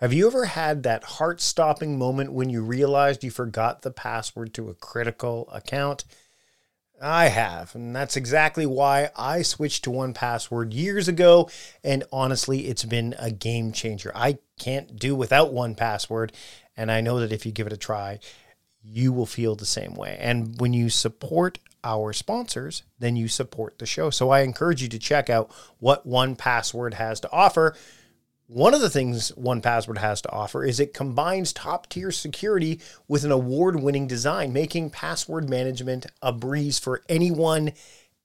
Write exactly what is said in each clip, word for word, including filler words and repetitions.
Have you ever had that heart-stopping moment when you realized you forgot the password to a critical account? I have, and that's exactly why I switched to one Password years ago, and honestly, it's been a game changer. I can't do without one Password, and I know that if you give it a try, you will feel the same way. And when you support our sponsors, then you support the show. So I encourage you to check out what one Password has to offer. One of the things one Password has to offer is it combines top-tier security with an award-winning design, making password management a breeze for anyone,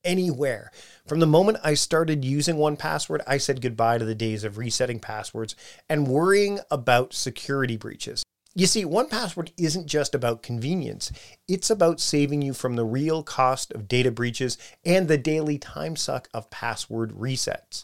anywhere. From the moment I started using one Password, I said goodbye to the days of resetting passwords and worrying about security breaches. You see, one Password isn't just about convenience. It's about saving you from the real cost of data breaches and the daily time suck of password resets.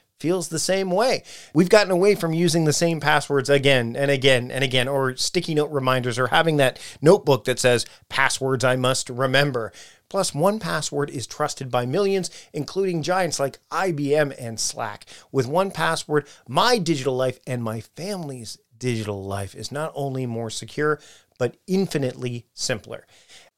feels the same way. We've gotten away from using the same passwords again and again and again, or sticky note reminders, or having that notebook that says, passwords I must remember. Plus, one Password is trusted by millions, including giants like I B M and Slack. With one Password, my digital life and my family's digital life is not only more secure, but infinitely simpler.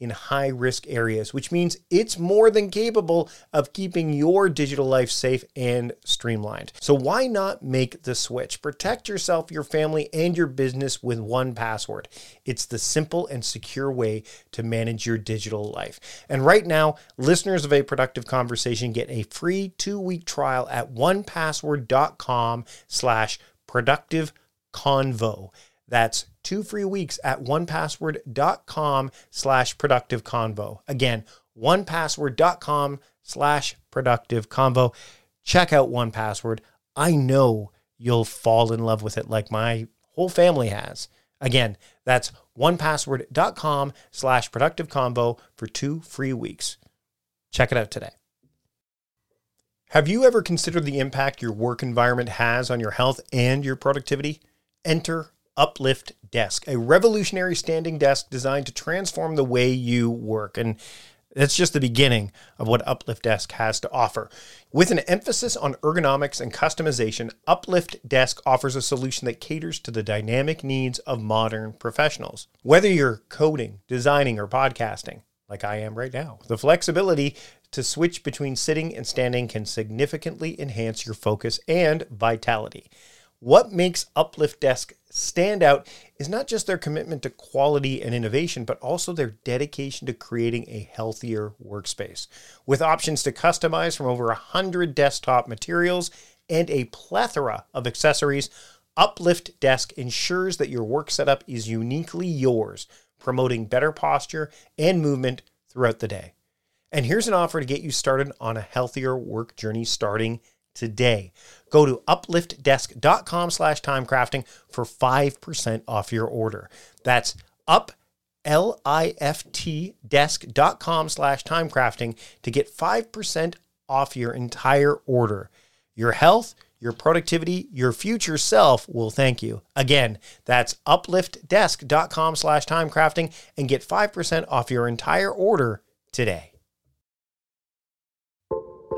in high-risk areas, which means it's more than capable of keeping your digital life safe and streamlined. So why not make the switch? Protect yourself, your family, and your business with one Password. It's the simple and secure way to manage your digital life. And right now, listeners of A Productive Conversation get a free two-week trial at one password dot com slash productive convo. That's two free weeks at one password dot com slash productive convo. Again, one password dot com slash productive convo. Check out one Password. I know you'll fall in love with it like my whole family has. Again, that's one password dot com slash productive convo for two free weeks. Check it out today. Have you ever considered the impact your work environment has on your health and your productivity? Enter Uplift Desk, a revolutionary standing desk designed to transform the way you work. And that's just the beginning of what Uplift Desk has to offer. With an emphasis on ergonomics and customization, Uplift Desk offers a solution that caters to the dynamic needs of modern professionals. Whether you're coding, designing, or podcasting, like I am right now, the flexibility to switch between sitting and standing can significantly enhance your focus and vitality. What makes Uplift Desk stand out is not just their commitment to quality and innovation, but also their dedication to creating a healthier workspace. With options to customize from over one hundred desktop materials and a plethora of accessories, Uplift Desk ensures that your work setup is uniquely yours, promoting better posture and movement throughout the day. And here's an offer to get you started on a healthier work journey starting today. Go to uplift desk dot com slash timecrafting for five percent off your order. That's up, L I F T, desk dot com slash timecrafting to get five percent off your entire order. Your health, your productivity, your future self will thank you. Again, that's uplift desk dot com slash timecrafting and get five percent off your entire order today.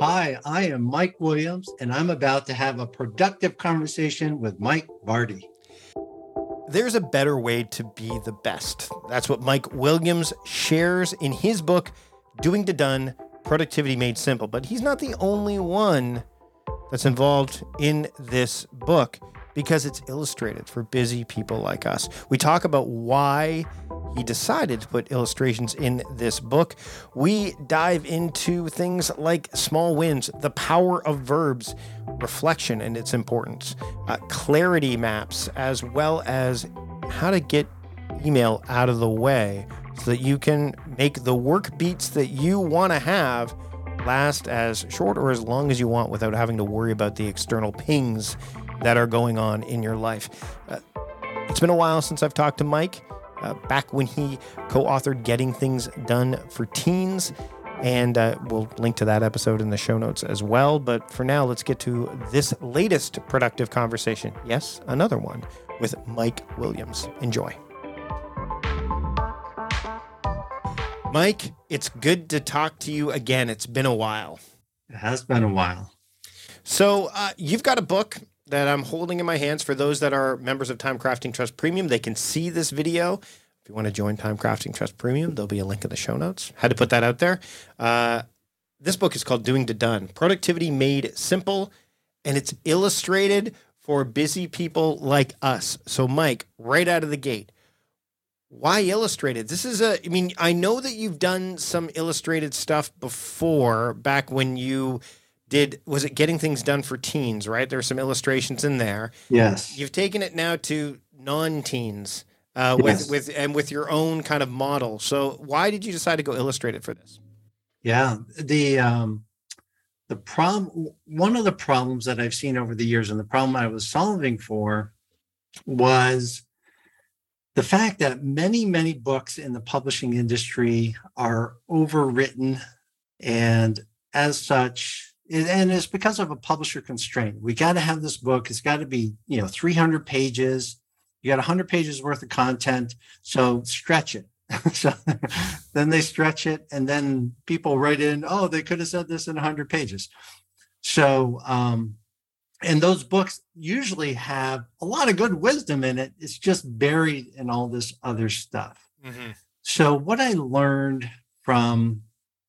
Hi, I am Mike Williams, and I'm about to have a productive conversation with Mike Vardy. There's a better way to be the best. That's what Mike Williams shares in his book, Doing to Done, Productivity Made Simple. But he's not the only one that's involved in this book because it's illustrated for busy people like us. We talk about why he decided to put illustrations in this book. We dive into things like small wins, the power of verbs, reflection and its importance, uh, clarity maps, as well as how to get email out of the way so that you can make the work beats that you want to have last as short or as long as you want without having to worry about the external pings that are going on in your life. Uh, it's been a while since I've talked to Mike, uh, back when he co-authored Getting Things Done for Teens. And uh, we'll link to that episode in the show notes as well. But for now, let's get to this latest productive conversation. Yes, another one with Mike Williams. Enjoy. Mike, it's good to talk to you again. It's been a while. It has been a while. So uh, you've got a book that I'm holding in my hands. For those that are members of TimeCrafting Trust Premium, they can see this video. If you want to join TimeCrafting Trust Premium, there'll be a link in the show notes. Had to put that out there. Uh, this book is called Doing to Done, Productivity Made Simple, and it's illustrated for busy people like us. So, Mike, right out of the gate, why illustrated? This is a, I mean, I know that you've done some illustrated stuff before, back when you did, was it Getting Things Done for Teens, right? There were some illustrations in there. Yes. You've taken it now to non-teens. Uh, with, yes. with and with your own kind of model. So why did you decide to go illustrate it for this? Yeah, the um, the problem, one of the problems that I've seen over the years, and the problem I was solving for, was the fact that many, many books in the publishing industry are overwritten, and as such, and it's because of a publisher constraint. We got to have this book. It's got to be, you know, three hundred pages. You got one hundred pages worth of content, so stretch it. So then they stretch it, and then people write in, oh, they could have said this in one hundred pages. So, um, and those books usually have a lot of good wisdom in it. It's just buried in all this other stuff. Mm-hmm. So what I learned from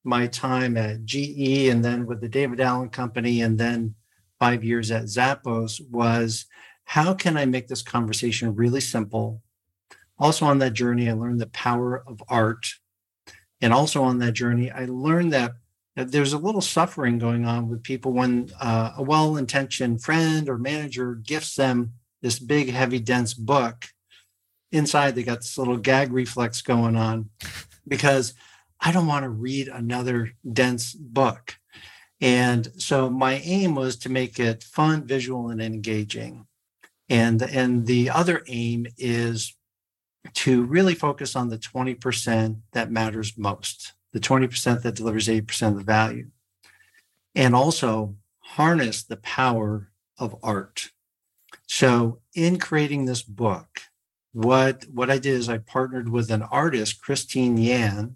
my time at G E and then with the David Allen Company and then five years at Zappos was, how can I make this conversation really simple? Also on that journey, I learned the power of art. And also on that journey, I learned that, that there's a little suffering going on with people when uh, a well-intentioned friend or manager gifts them this big, heavy, dense book. Inside, they got this little gag reflex going on because I don't want to read another dense book. And so my aim was to make it fun, visual, and engaging. And, and the other aim is to really focus on the twenty percent that matters most, the twenty percent that delivers eighty percent of the value, and also harness the power of art. So in creating this book, what, what I did is I partnered with an artist, Christine Yan,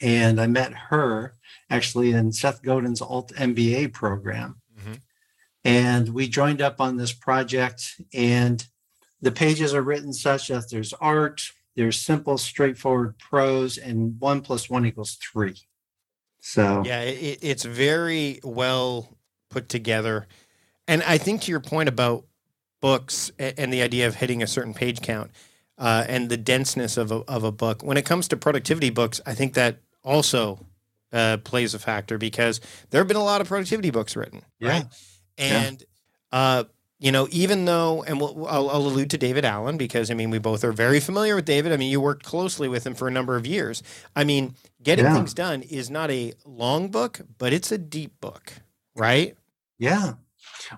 and I met her actually in Seth Godin's Alt M B A program. Mm-hmm. And we joined up on this project, and the pages are written such that there's art, there's simple, straightforward prose, and one plus one equals three. So yeah, it, it's very well put together. And I think to your point about books and the idea of hitting a certain page count uh, and the denseness of a, of a book, when it comes to productivity books, I think that also uh, plays a factor because there have been a lot of productivity books written, yeah. right? And, yeah. uh, you know, even though, and we'll, I'll, I'll allude to David Allen because, I mean, we both are very familiar with David. I mean, you worked closely with him for a number of years. I mean, Getting yeah. Things Done is not a long book, but it's a deep book, right? Yeah.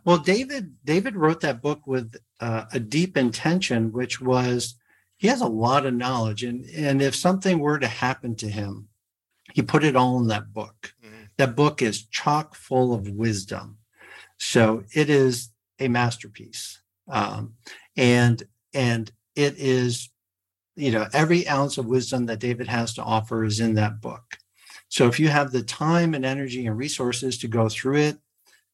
Well, David, David wrote that book with uh, a deep intention, which was he has a lot of knowledge. And, and if something were to happen to him, he put it all in that book. Mm-hmm. That book is chock full of wisdom. So it is a masterpiece, um, and and it is, you know, every ounce of wisdom that David has to offer is in that book. So if you have the time and energy and resources to go through it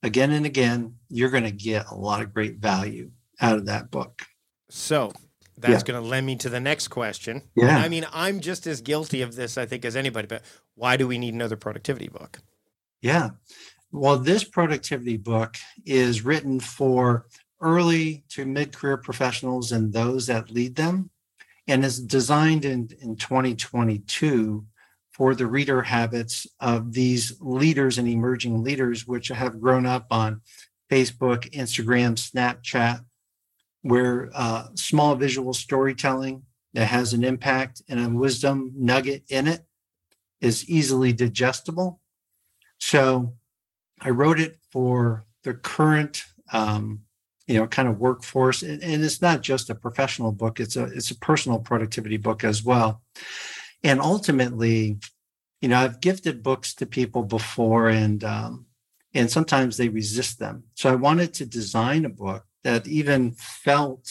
again and again, you're going to get a lot of great value out of that book. So that's yeah. going to lend me to the next question. Yeah. I mean, I'm just as guilty of this, I think, as anybody, but why do we need another productivity book? Yeah. Well, this productivity book is written for early to mid-career professionals and those that lead them, and is designed in, in twenty twenty-two for the reader habits of these leaders and emerging leaders, which have grown up on Facebook, Instagram, Snapchat, where uh, small visual storytelling that has an impact and a wisdom nugget in it is easily digestible. So I wrote it for the current, um, you know, kind of workforce. And, and it's not just a professional book. It's a, it's a personal productivity book as well. And ultimately, you know, I've gifted books to people before, and um, and sometimes they resist them. So I wanted to design a book that even felt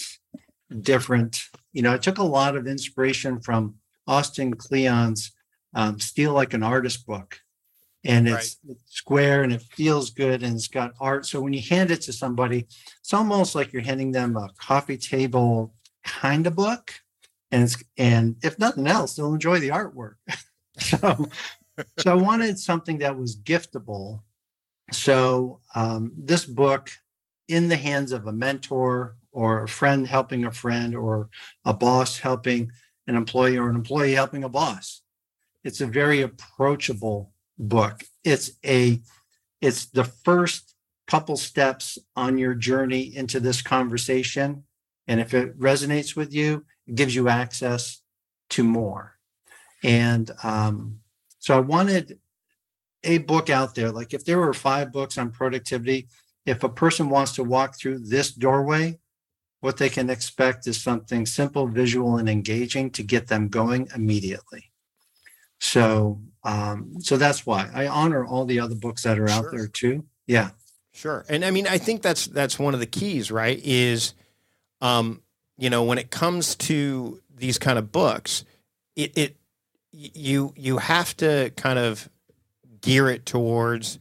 different. You know, I took a lot of inspiration from Austin Kleon's um, Steal Like an Artist book. And it's, right. it's square and it feels good and it's got art. So when you hand it to somebody, it's almost like you're handing them a coffee table kind of book. And it's, and if nothing else, they'll enjoy the artwork. so, so I wanted something that was giftable. So um, this book, in the hands of a mentor or a friend helping a friend, or a boss helping an employee, or an employee helping a boss, it's a very approachable book. It's a, it's the first couple steps on your journey into this conversation. And if it resonates with you, it gives you access to more. And um, so I wanted a book out there. Like if there were five books on productivity, if a person wants to walk through this doorway, what they can expect is something simple, visual, and engaging to get them going immediately. So, um, so that's why I honor all the other books that are out sure. there too. Yeah, sure. And I mean, I think that's, that's one of the keys, right? Is, um, you know, when it comes to these kind of books, it, it, you, you have to kind of gear it towards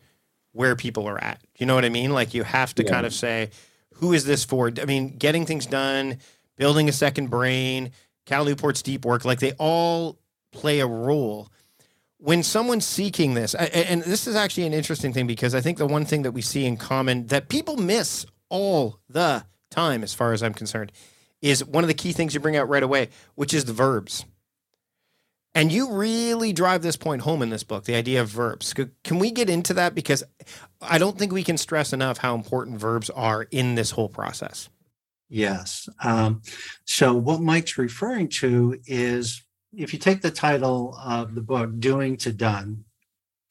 where people are at. You know what I mean? Like you have to yeah. kind of say, who is this for? I mean, Getting Things Done, Building a Second Brain, Cal Newport's Deep Work, like they all play a role. When someone's seeking this, and this is actually an interesting thing, because I think the one thing that we see in common that people miss all the time, as far as I'm concerned, is one of the key things you bring out right away, which is the verbs. And you really drive this point home in this book, the idea of verbs. Can we get into that? Because I don't think we can stress enough how important verbs are in this whole process. Yes. Um, so what Mike's referring to is, if you take the title of the book, Doing to Done,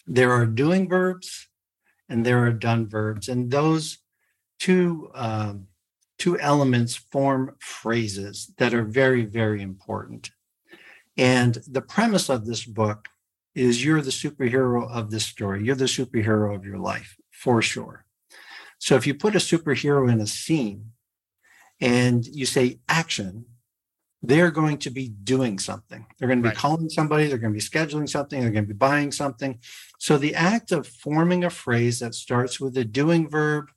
there are doing verbs and there are done verbs. And those two, um, two elements form phrases that are very, very important. And the premise of this book is you're the superhero of this story. You're the superhero of your life, for sure. So if you put a superhero in a scene and you say action, they're going to be doing something. They're going to be right. calling somebody. They're going to be scheduling something. They're going to be buying something. So the act of forming a phrase that starts with the doing verb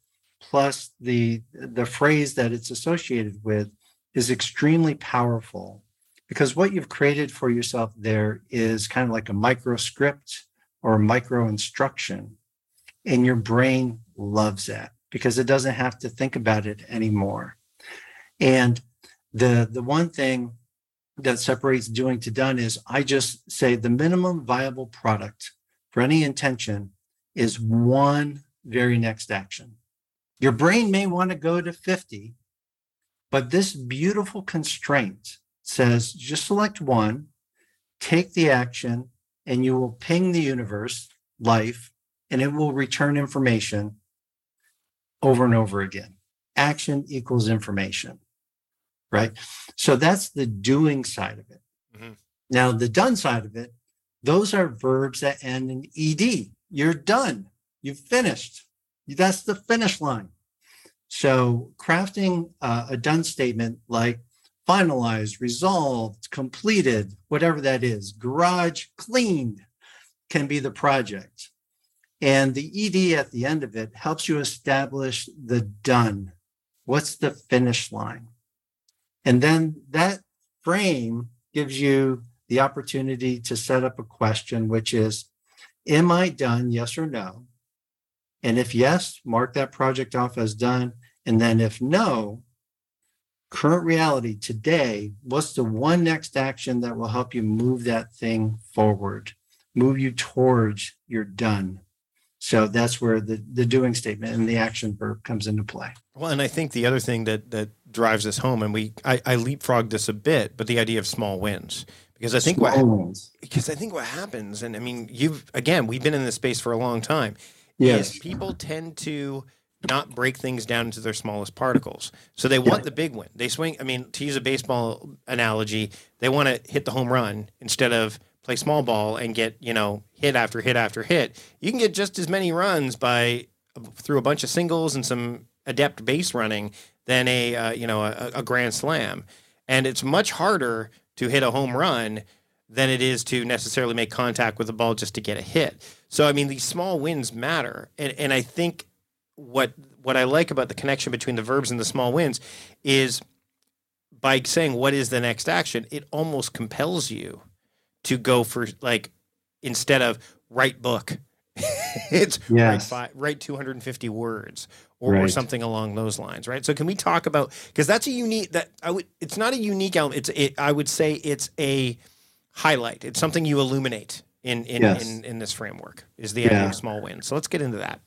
plus the, the phrase that it's associated with is extremely powerful. Because what you've created for yourself there is kind of like a micro script or a micro instruction. And your brain loves that because it doesn't have to think about it anymore. And the, the one thing that separates Doing to Done is I just say the minimum viable product for any intention is one very next action. Your brain may want to go to fifty, but this beautiful constraint says just select one, take the action, and you will ping the universe, life, and it will return information over and over again. Action equals information, right? So that's the doing side of it. Mm-hmm. Now, the done side of it, those are verbs that end in ed. You're done. You've finished. That's the finish line. So crafting uh, a done statement like finalized, resolved, completed, whatever that is, garage cleaned can be the project. And the E D at the end of it helps you establish the done. What's the finish line? And then that frame gives you the opportunity to set up a question, which is, am I done? Yes or no? And if yes, mark that project off as done. And then if no, current reality today, what's the one next action that will help you move that thing forward, move you towards your done? So that's where the, the doing statement and the action verb comes into play. Well, and I think the other thing that that drives us home, and we I, I leapfrogged this a bit, but the idea of small wins. Because I think small what wins. Because I think what happens, and I mean, you've again, we've been in this space for a long time. Yes. Is people tend to not break things down into their smallest particles. So they want yeah. the big win. They swing, I mean, to use a baseball analogy, they want to hit the home run instead of play small ball and get, you know, hit after hit after hit. You can get just as many runs by through a bunch of singles and some adept base running than a, uh, you know, a, a grand slam. And it's much harder to hit a home run than it is to necessarily make contact with the ball just to get a hit. So, I mean, these small wins matter. And, and I think what, what I like about the connection between the verbs and the small wins is by saying, what is the next action? It almost compels you to go for, like, instead of write book, it's yes. write, five, write two hundred fifty words or, right. or something along those lines, right? So can we talk about, because that's a unique, that I would, it's not a unique element. It's, it, I would say it's a highlight. It's something you illuminate in, in, yes. in, in this framework is the yeah. idea of small wins. So let's get into that.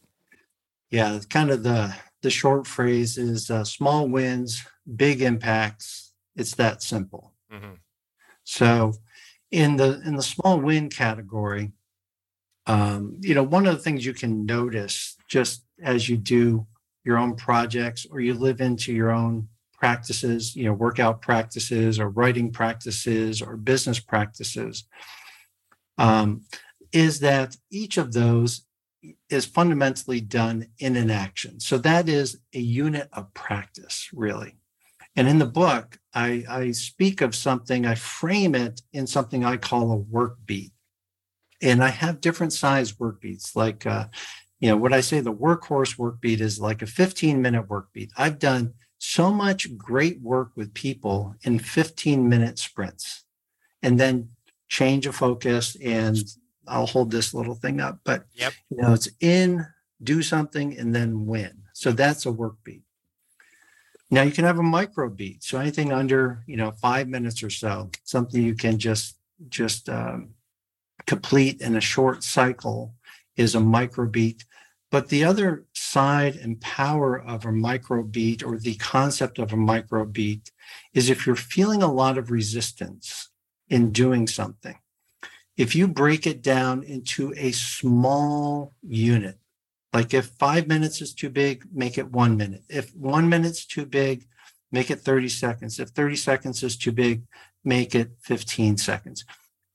Yeah. Kind of the, the short phrase is uh, small wins, big impacts. It's that simple. Mm-hmm. So In the in the small win category, um, you know, one of the things you can notice just as you do your own projects or you live into your own practices, you know, workout practices or writing practices or business practices, um, is that each of those is fundamentally done in an action. So that is a unit of practice, really. And in the book, I, I speak of something, I frame it in something I call a work beat. And I have different size work beats. Like, uh, you know, what I say the workhorse work beat is like a fifteen minute work beat. I've done so much great work with people in fifteen minute sprints, and then change of focus. And I'll hold this little thing up, but yep. you know, it's in, do something, and then win. So that's a work beat. Now you can have a micro beat. So anything under, you know, five minutes or so, something you can just, just um, complete in a short cycle is a micro beat. But the other side and power of a micro beat, or the concept of a micro beat, is if you're feeling a lot of resistance in doing something, if you break it down into a small unit. Like if five minutes is too big, make it one minute. If one minute's too big, make it thirty seconds. If thirty seconds is too big, make it fifteen seconds.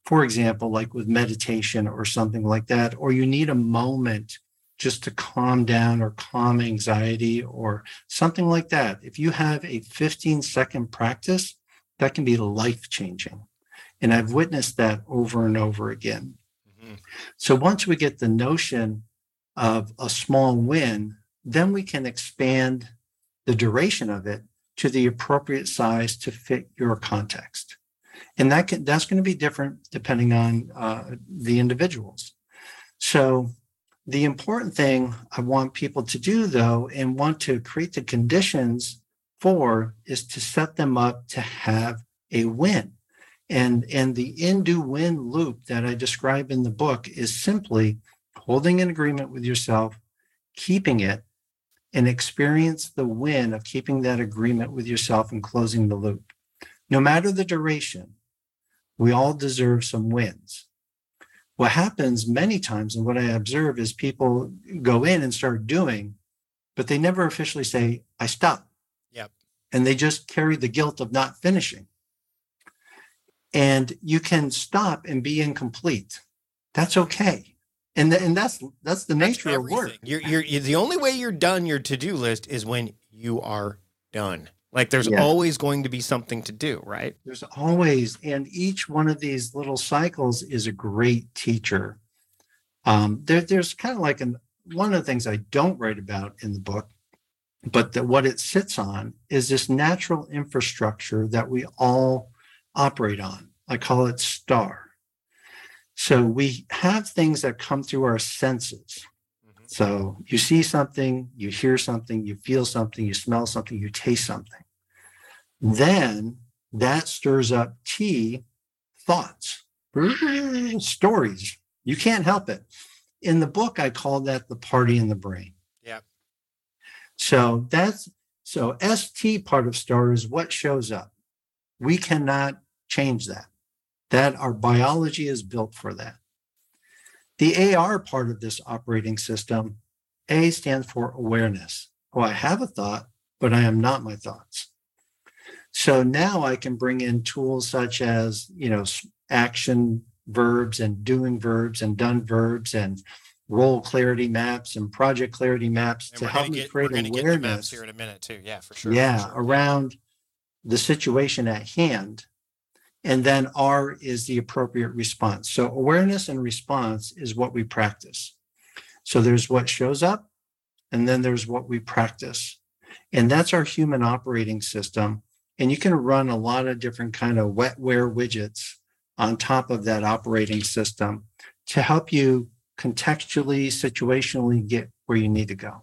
For example, like with meditation or something like that, or you need a moment just to calm down or calm anxiety or something like that. If you have a fifteen second practice, that can be life-changing. And I've witnessed that over and over again. Mm-hmm. So once we get the notion of a small win, then we can expand the duration of it to the appropriate size to fit your context. And that can, that's going to be different depending on uh, the individuals. So the important thing I want people to do, though, and want to create the conditions for, is to set them up to have a win. And, and the in-do-win loop that I describe in the book is simply holding an agreement with yourself, keeping it, and experience the win of keeping that agreement with yourself and closing the loop. No matter the duration, we all deserve some wins. What happens many times, and what I observe, is people go in and start doing, but they never officially say, I stopped. Yep. And they just carry the guilt of not finishing. And you can stop and be incomplete. That's okay. And the, and that's that's the nature that's of work. You're, you're, you're the only way you're done your to-do list is when you are done. Like there's yeah. always going to be something to do, right? There's always, and each one of these little cycles is a great teacher. Um, there, there's kind of like an one of the things I don't write about in the book, but that what it sits on is this natural infrastructure that we all operate on. I call it STAR. So we have things that come through our senses. Mm-hmm. So you see something, you hear something, you feel something, you smell something, you taste something. Then that stirs up T, thoughts, stories. You can't help it. in the book, I call that the party in the brain. Yeah. So that's, so S T part of STAR is what shows up. We cannot change that. That our biology is built for that. The A R part of this operating system, A stands for awareness. Oh, I have a thought, but I am not my thoughts. So now I can bring in tools such as, you know, action verbs and doing verbs and done verbs and role clarity maps and project clarity maps and to help me create awareness. We're going to get the maps here in a minute too. Yeah, for sure. Yeah, for sure. Around the situation at hand. And then R is the appropriate response. So awareness and response is what we practice. So there's what shows up, and then there's what we practice. And that's our human operating system. And you can run a lot of different kind of wetware widgets on top of that operating system to help you contextually, situationally get where you need to go.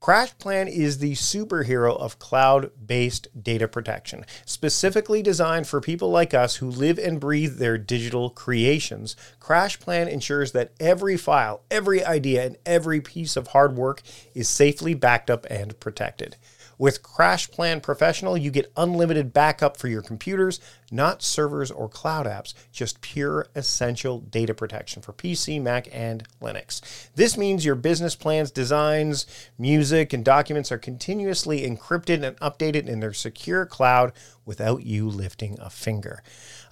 CrashPlan is the superhero of cloud-based data protection, specifically designed for people like us who live and breathe their digital creations. CrashPlan ensures that every file, every idea, and every piece of hard work is safely backed up and protected. With CrashPlan Professional, you get unlimited backup for your computers, not servers or cloud apps, just pure essential data protection for P C, Mac, and Linux. This means your business plans, designs, music, and documents are continuously encrypted and updated in their secure cloud without you lifting a finger.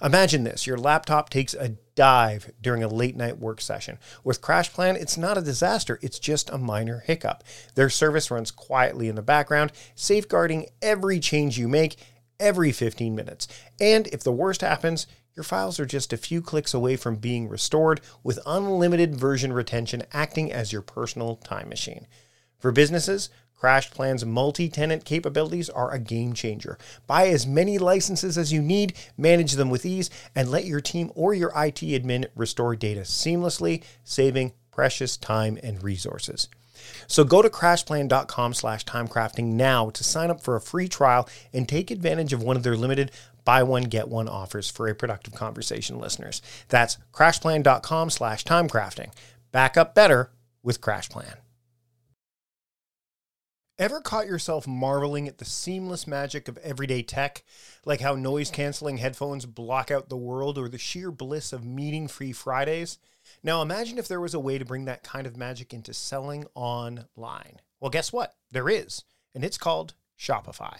Imagine this, your laptop takes a dive during a late night work session. With CrashPlan, it's not a disaster, it's just a minor hiccup. Their service runs quietly in the background, safeguarding every change you make every fifteen minutes. And if the worst happens, your files are just a few clicks away from being restored with unlimited version retention acting as your personal time machine. For businesses, CrashPlan's multi-tenant capabilities are a game changer. Buy as many licenses as you need, manage them with ease, and let your team or your I T admin restore data seamlessly, saving precious time and resources. So go to crashplan.com slash timecrafting now to sign up for a free trial and take advantage of one of their limited buy one, get one offers for A Productive Conversation listeners. That's crashplan.com slash timecrafting. Back up better with CrashPlan. Ever caught yourself marveling at the seamless magic of everyday tech, like how noise-canceling headphones block out the world or the sheer bliss of meeting-free Fridays? Now imagine if there was a way to bring that kind of magic into selling online. Well, guess what? There is, and it's called Shopify.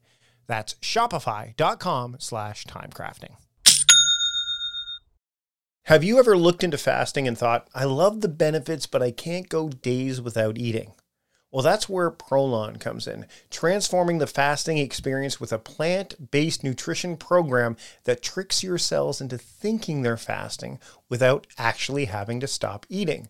That's shopify.com slash timecrafting. Have you ever looked into fasting and thought, I love the benefits, but I can't go days without eating? Well, that's where Prolon comes in, transforming the fasting experience with a plant-based nutrition program that tricks your cells into thinking they're fasting without actually having to stop eating.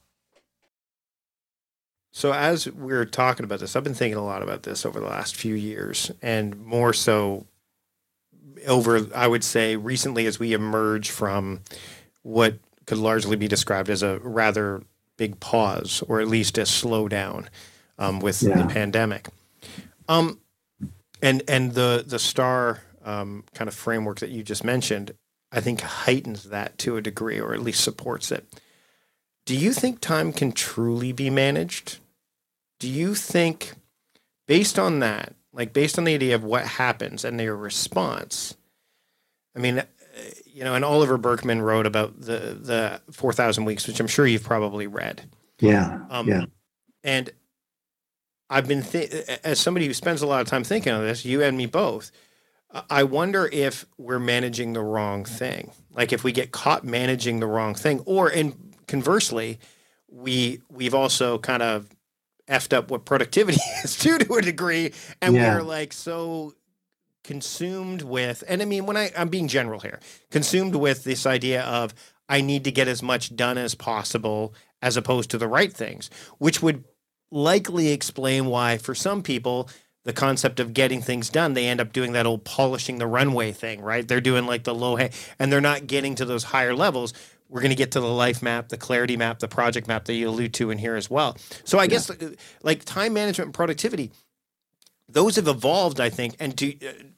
So as we're talking about this, I've been thinking a lot about this over the last few years, and more so over, I would say, recently as we emerge from what could largely be described as a rather big pause, or at least a slowdown um, with yeah. the pandemic. Um, and and the, the STAR um, kind of framework that you just mentioned, I think heightens that to a degree, or at least supports it. Do you think time can truly be managed? Do you think, based on that, like based on the idea of what happens and their response, I mean, you know, and Oliver Burkeman wrote about the, the four thousand weeks, which I'm sure you've probably read. Yeah. Um, yeah. And I've been, th- as somebody who spends a lot of time thinking on this, you and me both, I wonder if we're managing the wrong thing. Like if we get caught managing the wrong thing, or in Conversely, we we've also kind of effed up what productivity is too, to a degree, and yeah. we're like so consumed with, and I mean, when I I'm being general here, consumed with this idea of I need to get as much done as possible as opposed to the right things, which would likely explain why for some people the concept of getting things done, they end up doing that old polishing the runway thing, right? They're doing like the low hang, and they're not getting to those higher levels. We're going to get to the life map, the clarity map, the project map that you allude to in here as well. So I yeah. guess like time management and productivity, those have evolved, I think. And do,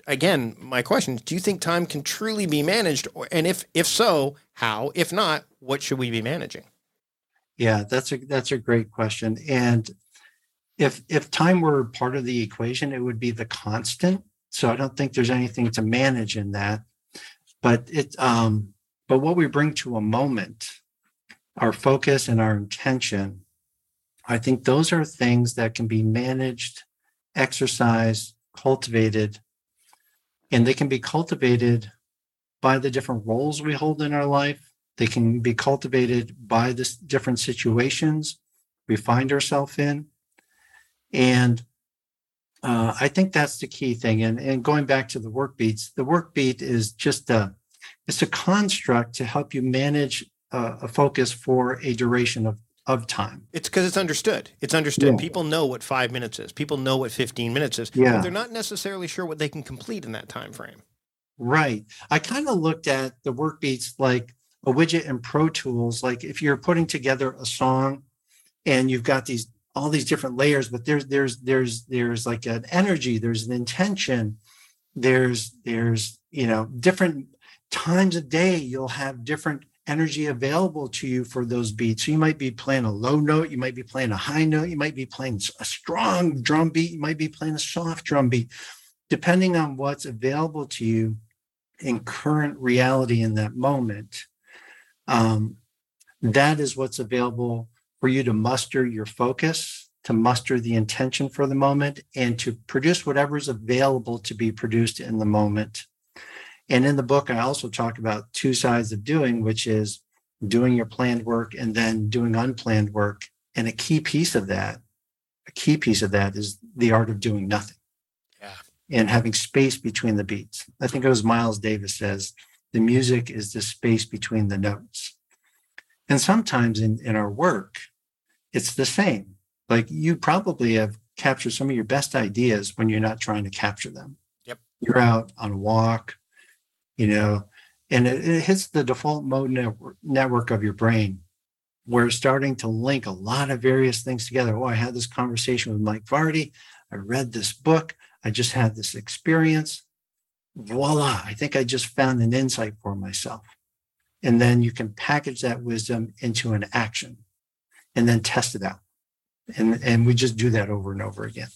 again, my question, do you think time can truly be managed? And if if so, how? If not, what should we be managing? Yeah, that's a that's a great question. And if if time were part of the equation, it would be the constant. So I don't think there's anything to manage in that. But it um But what we bring to a moment, our focus and our intention, I think those are things that can be managed, exercised, cultivated, and they can be cultivated by the different roles we hold in our life. They can be cultivated by the different situations we find ourselves in. And uh, I think that's the key thing. And, and going back to the work beats, the work beat is just a It's a construct to help you manage uh, a focus for a duration of, of time. It's because it's understood. It's understood. Yeah. People know what five minutes is. People know what fifteen minutes is. Yeah. But they're not necessarily sure what they can complete in that time frame. Right. I kind of looked at the work beats like a widget in Pro Tools. Like if you're putting together a song and you've got these all these different layers, but there's there's there's there's like an energy, there's an intention, there's there's you know different times a day, you'll have different energy available to you for those beats. So you might be playing a low note, you might be playing a high note, you might be playing a strong drum beat, you might be playing a soft drum beat, depending on what's available to you in current reality in that moment. Um, that is what's available for you to muster your focus, to muster the intention for the moment, and to produce whatever's available to be produced in the moment. And in the book, I also talk about two sides of doing, which is doing your planned work and then doing unplanned work. And a key piece of that, a key piece of that is the art of doing nothing. Yeah. And having space between the beats. I think it was Miles Davis says, the music is the space between the notes. And sometimes in, in our work, it's the same. Like you probably have captured some of your best ideas when you're not trying to capture them. Yep. You're out on a walk, you know, and it, it hits the default mode network, network of your brain. We're starting to link a lot of various things together. Oh, I had this conversation with Mike Vardy. I read this book. I just had this experience. Voila, I think I just found an insight for myself. And then you can package that wisdom into an action and then test it out. And and we just do that over and over again.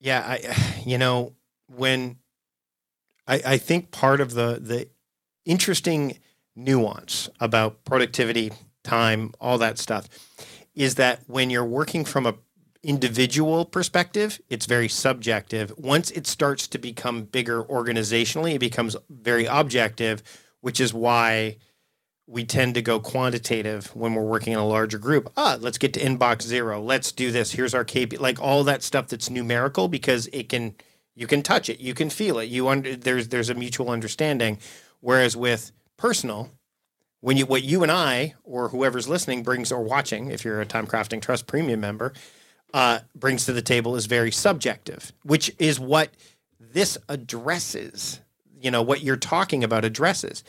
Yeah, I, you know, when I, I think part of the the interesting nuance about productivity, time, all that stuff, is that when you're working from a individual perspective, it's very subjective. Once it starts to become bigger organizationally, it becomes very objective, which is why we tend to go quantitative when we're working in a larger group. Ah, let's get to inbox zero. Let's do this. Here's our K P I, like all that stuff that's numerical, because it can, you can touch it, you can feel it. You under, there's there's a mutual understanding. Whereas with personal, when you, what you and I, or whoever's listening brings or watching, if you're a TimeCrafting Trust premium member, uh, brings to the table is very subjective, which is what this addresses, you know, what you're talking about addresses.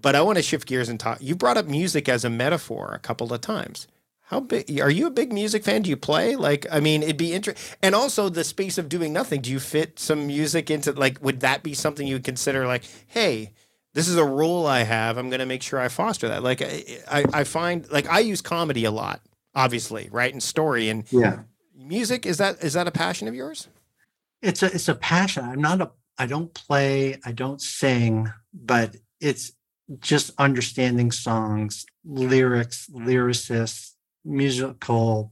But I want to shift gears and talk. You brought up music as a metaphor a couple of times. How big, are you a big music fan? Do you play? Like, I mean, it'd be interesting. And also the space of doing nothing. Do you fit some music into, like, would that be something you would consider like, hey, this is a rule I have. I'm going to make sure I foster that. Like I, I find, like I use comedy a lot, obviously, right? And story and yeah. Music. Is that, is that a passion of yours? It's a, it's a passion. I'm not a, I don't play, I don't sing, but it's just understanding songs, lyrics, lyricists, musical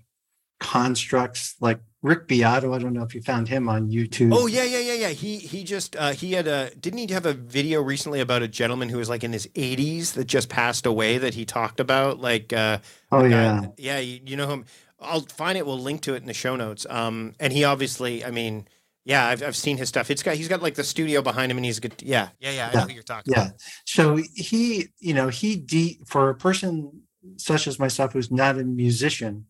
constructs like Rick Beato. I don't know if you found him on YouTube. Oh yeah, yeah, yeah, yeah. He he just uh, he had a didn't he have a video recently about a gentleman who was like in his eighties that just passed away that he talked about like uh, oh yeah uh, yeah you, you know him. I'll find it. We'll link to it in the show notes. Um, and he obviously, I mean, yeah, I've I've seen his stuff. It's got he's got like the studio behind him, and he's good. Yeah, yeah, yeah. I yeah. know who you're talking. Yeah. About. So he, you know, he de- for a person such as myself who's not a musician,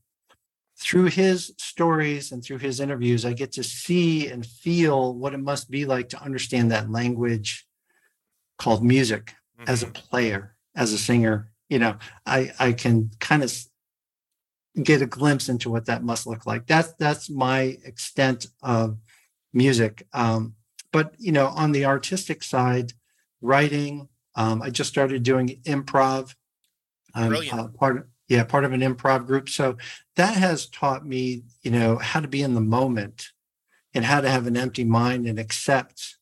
through his stories and through his interviews, I get to see and feel what it must be like to understand that language called music. Mm-hmm. As a player, as a singer, you know, I, I can kind of get a glimpse into what that must look like. That's, that's my extent of music. Um, but, you know, on the artistic side, writing, um, I just started doing improv. I'm uh, part of, yeah, part of an improv group. So that has taught me, you know, how to be in the moment and how to have an empty mind and accept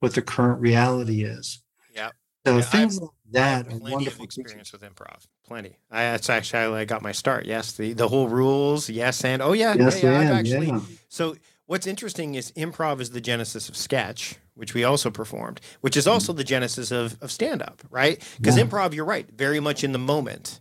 what the current reality is. Yeah. So yeah, things I've, like that are wonderful. Experience with improv. Plenty. I, that's actually how I got my start. Yes. The, the whole rules. Yes. And oh yeah. Yes, yeah, yeah, I've actually, yeah. So what's interesting is improv is the genesis of sketch, which we also performed, which is also the genesis of, of stand-up, right? Because yeah. Improv, you're right, very much in the moment.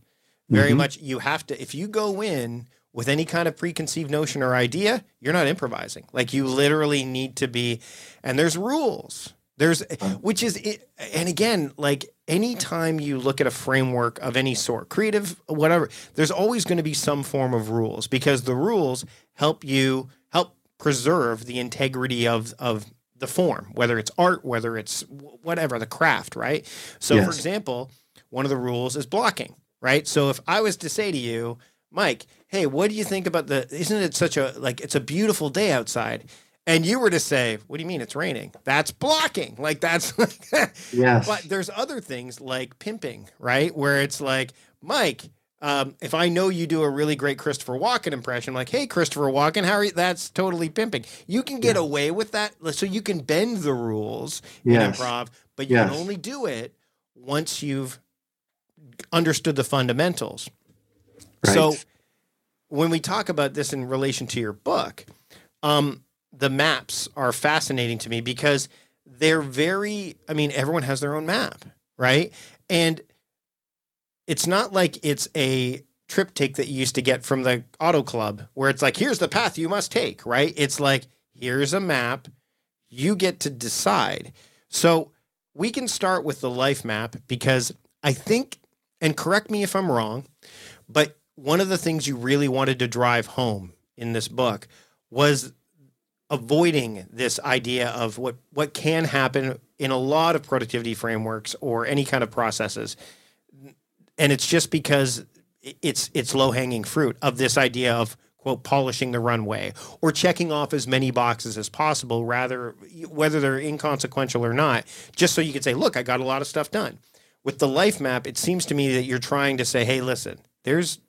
Very mm-hmm. much you have to, if you go in with any kind of preconceived notion or idea, you're not improvising. Like you literally need to be, and there's rules. There's, which is, it, and again, like anytime you look at a framework of any sort, creative, whatever, there's always going to be some form of rules because the rules help you, help preserve the integrity of, of, the form, whether it's art, whether it's whatever, the craft, right? So yes. For example, one of the rules is blocking, right? So if I was to say to you, Mike, hey, what do you think about the, isn't it such a, like, it's a beautiful day outside. And you were to say, what do you mean it's raining? That's blocking. Like that's, like, yes. But there's other things like pimping, right? Where it's like, Mike, Um, if I know you do a really great Christopher Walken impression, like, hey, Christopher Walken, how are you? That's totally pimping. You can get yeah. away with that. So you can bend the rules yes. in improv, but you yes. can only do it once you've understood the fundamentals. Right. So when we talk about this in relation to your book, um, the maps are fascinating to me because they're very, I mean, everyone has their own map, right? And it's not like it's a triptych that you used to get from the auto club where it's like, here's the path you must take, right? It's like, here's a map. You get to decide. So we can start with the life map because I think, and correct me if I'm wrong, but one of the things you really wanted to drive home in this book was avoiding this idea of what, what can happen in a lot of productivity frameworks or any kind of processes. And it's just because it's it's low-hanging fruit of this idea of, quote, polishing the runway or checking off as many boxes as possible, rather whether they're inconsequential or not, just so you can say, look, I got a lot of stuff done. With the life map, it seems to me that you're trying to say, hey, listen, there's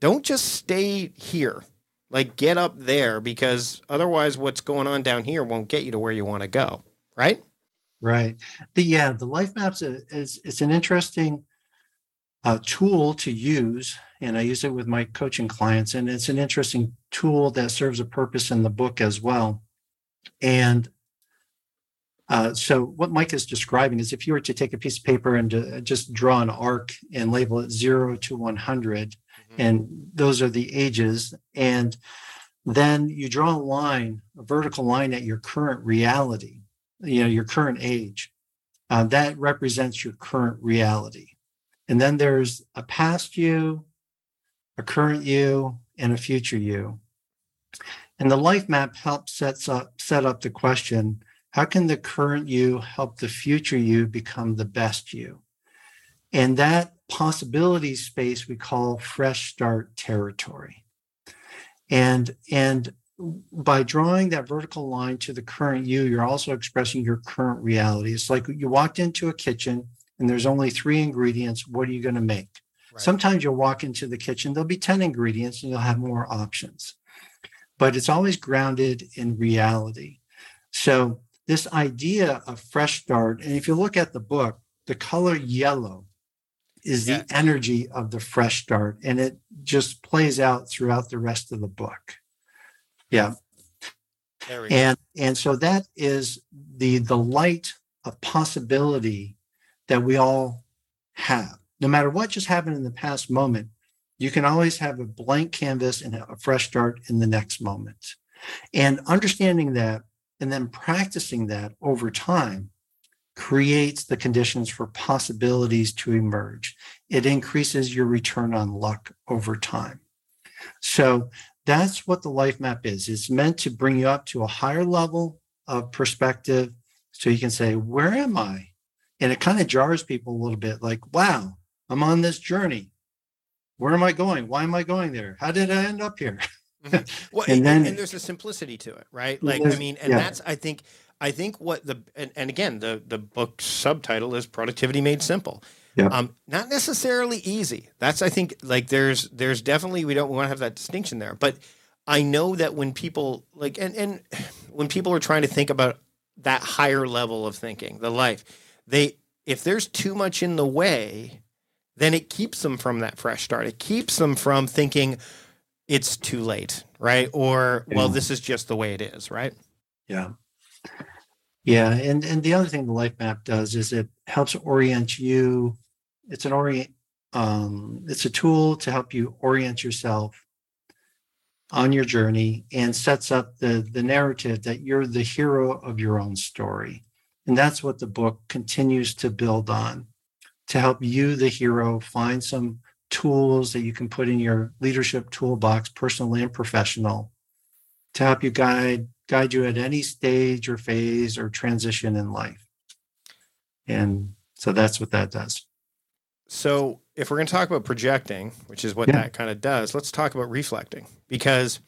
don't just stay here. Like, get up there, because otherwise what's going on down here won't get you to where you want to go, right? Right. The, yeah, the life maps is, is it's an interesting uh, tool to use, and I use it with my coaching clients, and it's an interesting tool that serves a purpose in the book as well. And uh, so what Mike is describing is if you were to take a piece of paper and uh, just draw an arc and label it zero to one hundred, and those are the ages. And then you draw a line, a vertical line at your current reality, you know, your current age. Uh, that represents your current reality. And then there's a past you, a current you, and a future you. And the life map helps sets up, set up the question, how can the current you help the future you become the best you? And that possibility space we call fresh start territory. And, and by drawing that vertical line to the current you, you're also expressing your current reality. It's like you walked into a kitchen and there's only three ingredients. What are you going to make? Right. Sometimes you'll walk into the kitchen, there'll be ten ingredients and you'll have more options, but it's always grounded in reality. So this idea of fresh start, and if you look at the book, the color yellow is the energy of the fresh start, and it just plays out throughout the rest of the book. Yeah. There we and go. And so that is the the light of possibility that we all have. No matter what just happened in the past moment, you can always have a blank canvas and a fresh start in the next moment. And understanding that and then practicing that over time creates the conditions for possibilities to emerge. It increases your return on luck over time. So that's what the life map is. It's meant to bring you up to a higher level of perspective so you can say, where am I? And it kind of jars people a little bit, like, wow, I'm on this journey. Where am I going? Why am I going there? How did I end up here? Mm-hmm. Well, and, and, then, and there's a simplicity to it, right? Like, I mean, and yeah. that's, I think, I think what the, and, and again, the, the book subtitle is Productivity Made Simple. Yeah. Um, not necessarily easy. That's, I think, like there's, there's definitely, we don't want to have that distinction there, but I know that when people like, and, and when people are trying to think about that higher level of thinking, the life, they, if there's too much in the way, then it keeps them from that fresh start. It keeps them from thinking it's too late, right? Or, yeah. well, this is just the way it is, right? Yeah. Yeah. And, and the other thing the life map does is it helps orient you. It's an orient, um, it's a tool to help you orient yourself on your journey and sets up the, the narrative that you're the hero of your own story. And that's what the book continues to build on, to help you, the hero, find some tools that you can put in your leadership toolbox, personal and professional, to help you guide guide you at any stage or phase or transition in life. And so that's what that does. So if we're going to talk about projecting, which is what yeah. that kind of does, let's talk about reflecting, because,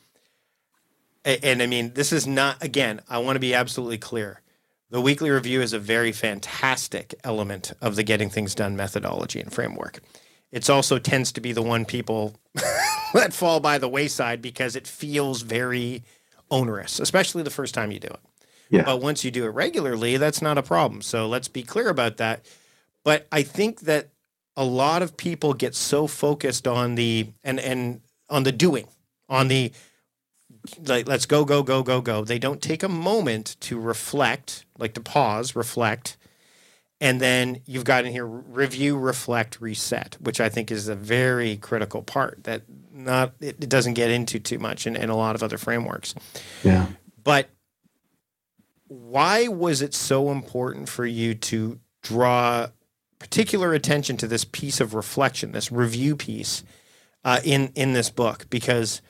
and I mean, this is not, again, I want to be absolutely clear. The weekly review is a very fantastic element of the Getting Things Done methodology and framework. It's also tends to be the one people that fall by the wayside because it feels very onerous, especially the first time you do it. Yeah. But once you do it regularly, that's not a problem. So let's be clear about that. But I think that a lot of people get so focused on the and and on the doing, on the like, let's go, go, go, go, go. They don't take a moment to reflect, like to pause, reflect. And then you've got in here, review, reflect, reset, which I think is a very critical part that not it, it doesn't get into too much in, in a lot of other frameworks. Yeah. But why was it so important for you to draw particular attention to this piece of reflection, this review piece uh, in, in this book? Because,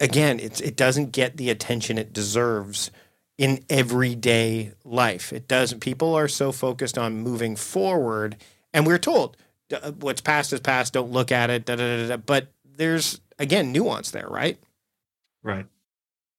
again, it's, it doesn't get the attention it deserves in everyday life. It doesn't. People are so focused on moving forward, and we're told what's past is past, don't look at it, da, da, da, da. But there's, again, nuance there, right? Right.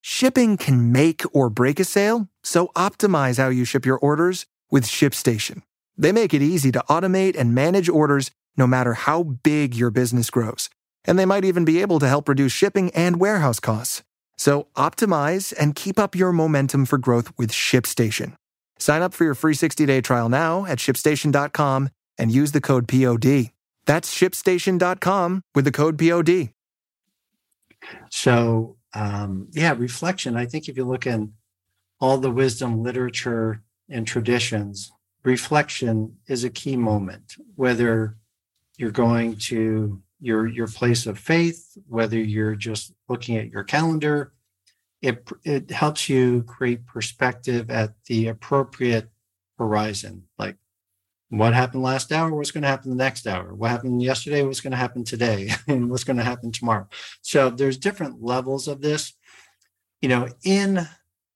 Shipping can make or break a sale, so optimize how you ship your orders with ShipStation. They make it easy to automate and manage orders no matter how big your business grows. And they might even be able to help reduce shipping and warehouse costs. So optimize and keep up your momentum for growth with ShipStation. Sign up for your free sixty-day trial now at ShipStation dot com and use the code P O D. That's ShipStation dot com with the code P O D. So, um, yeah, reflection. I think if you look in all the wisdom, literature, and traditions, reflection is a key moment, whether you're going to your your place of faith, whether you're just looking at your calendar. It, it helps you create perspective at the appropriate horizon, like what happened last hour, what's going to happen the next hour, what happened yesterday, what's going to happen today, and what's going to happen tomorrow. So there's different levels of this. You know, in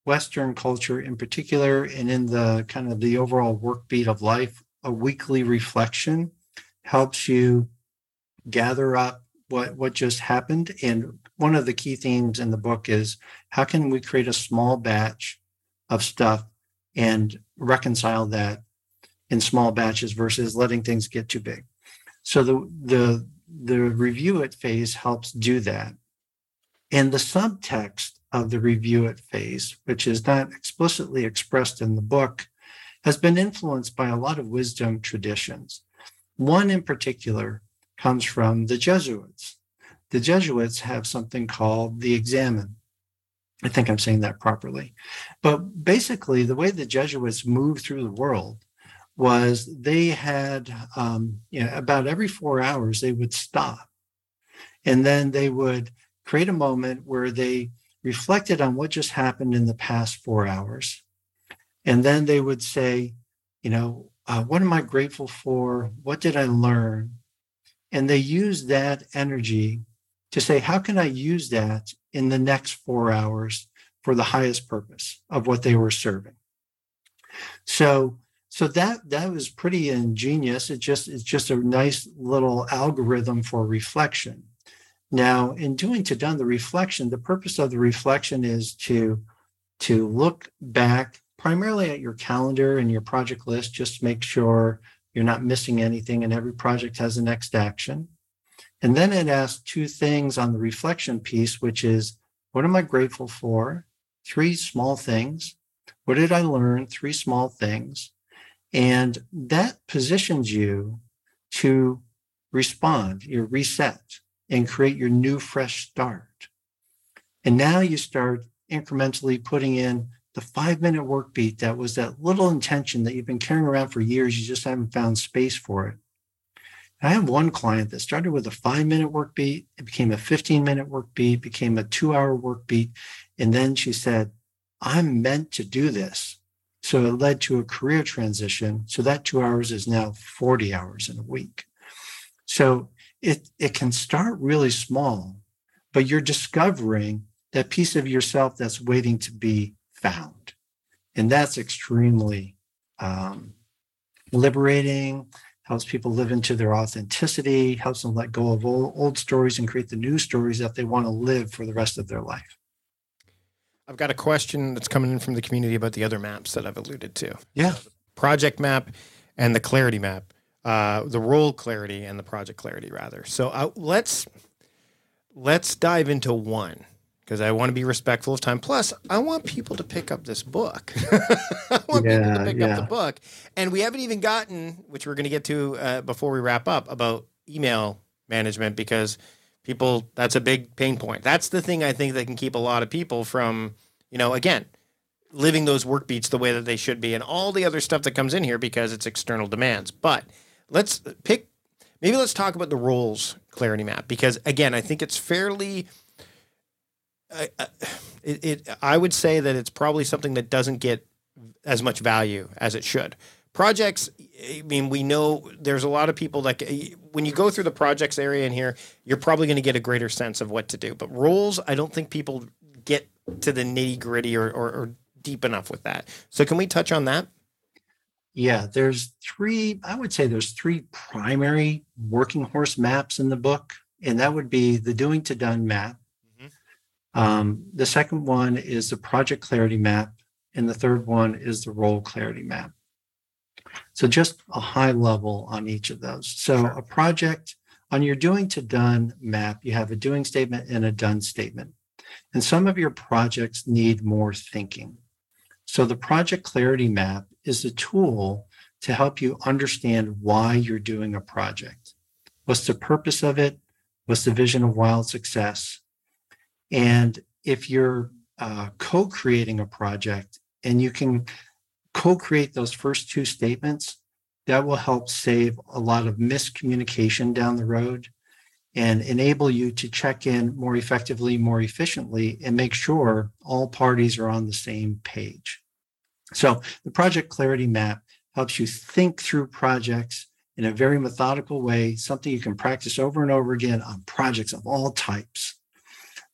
Western culture in particular, and in the kind of the overall work beat of life, a weekly reflection helps you gather up what, what just happened. And one of the key themes in the book is how can we create a small batch of stuff and reconcile that in small batches versus letting things get too big. So the the the review it phase helps do that. And the subtext of the review it phase, which is not explicitly expressed in the book, has been influenced by a lot of wisdom traditions. One in particular comes from the Jesuits. The Jesuits have something called the examen. I think I'm saying that properly. But basically, the way the Jesuits moved through the world was they had, um, you know, about every four hours, they would stop. And then they would create a moment where they reflected on what just happened in the past four hours. And then they would say, you know, uh, what am I grateful for? What did I learn? And they use that energy to say, how can I use that in the next four hours for the highest purpose of what they were serving? So, so that that was pretty ingenious. It just it's just a nice little algorithm for reflection. Now, in doing to done the reflection, the purpose of the reflection is to to look back primarily at your calendar and your project list, just to make sure you're not missing anything, and every project has a next action. And then it asks two things on the reflection piece, which is, what am I grateful for? Three small things. What did I learn? Three small things. And that positions you to respond, your reset, and create your new fresh start. And now you start incrementally putting in the five-minute work beat that was that little intention that you've been carrying around for years, you just haven't found space for it. And I have one client that started with a five-minute work beat, it became a fifteen-minute work beat, became a two-hour work beat, and then she said, I'm meant to do this. So it led to a career transition. So that two hours is now forty hours in a week. So it it can start really small, but you're discovering that piece of yourself that's waiting to be found. And that's extremely um, liberating, helps people live into their authenticity, helps them let go of old, old stories and create the new stories that they want to live for the rest of their life. I've got a question that's coming in from the community about the other maps that I've alluded to. Yeah. So the project map and the clarity map, uh, the role clarity and the project clarity rather. So uh, let's, let's dive into one, because I want to be respectful of time. Plus, I want people to pick up this book. I want yeah, people to pick yeah. up the book. And we haven't even gotten, which we're going to get to uh, before we wrap up, about email management, because People, that's a big pain point. That's the thing I think that can keep a lot of people from, you know, again, living those work beats the way that they should be and all the other stuff that comes in here because it's external demands. But let's pick, maybe let's talk about the roles clarity map, because again, I think it's fairly, uh, it, it, I would say that it's probably something that doesn't get as much value as it should. Projects, I mean, we know there's a lot of people that when you go through the projects area in here, you're probably going to get a greater sense of what to do. But roles, I don't think people get to the nitty gritty or, or, or deep enough with that. So can we touch on that? Yeah, there's three, I would say there's three primary working horse maps in the book. And that would be the Doing to Done map. Mm-hmm. Um, the second one is the project clarity map. And the third one is the role clarity map. So just a high level on each of those. So sure. A project on your Doing to Done map, you have a doing statement and a done statement. And some of your projects need more thinking. So the project clarity map is a tool to help you understand why you're doing a project. What's the purpose of it? What's the vision of wild success? And if you're uh, co-creating a project and you can co-create those first two statements, that will help save a lot of miscommunication down the road and enable you to check in more effectively, more efficiently, and make sure all parties are on the same page. So the project clarity map helps you think through projects in a very methodical way, something you can practice over and over again on projects of all types.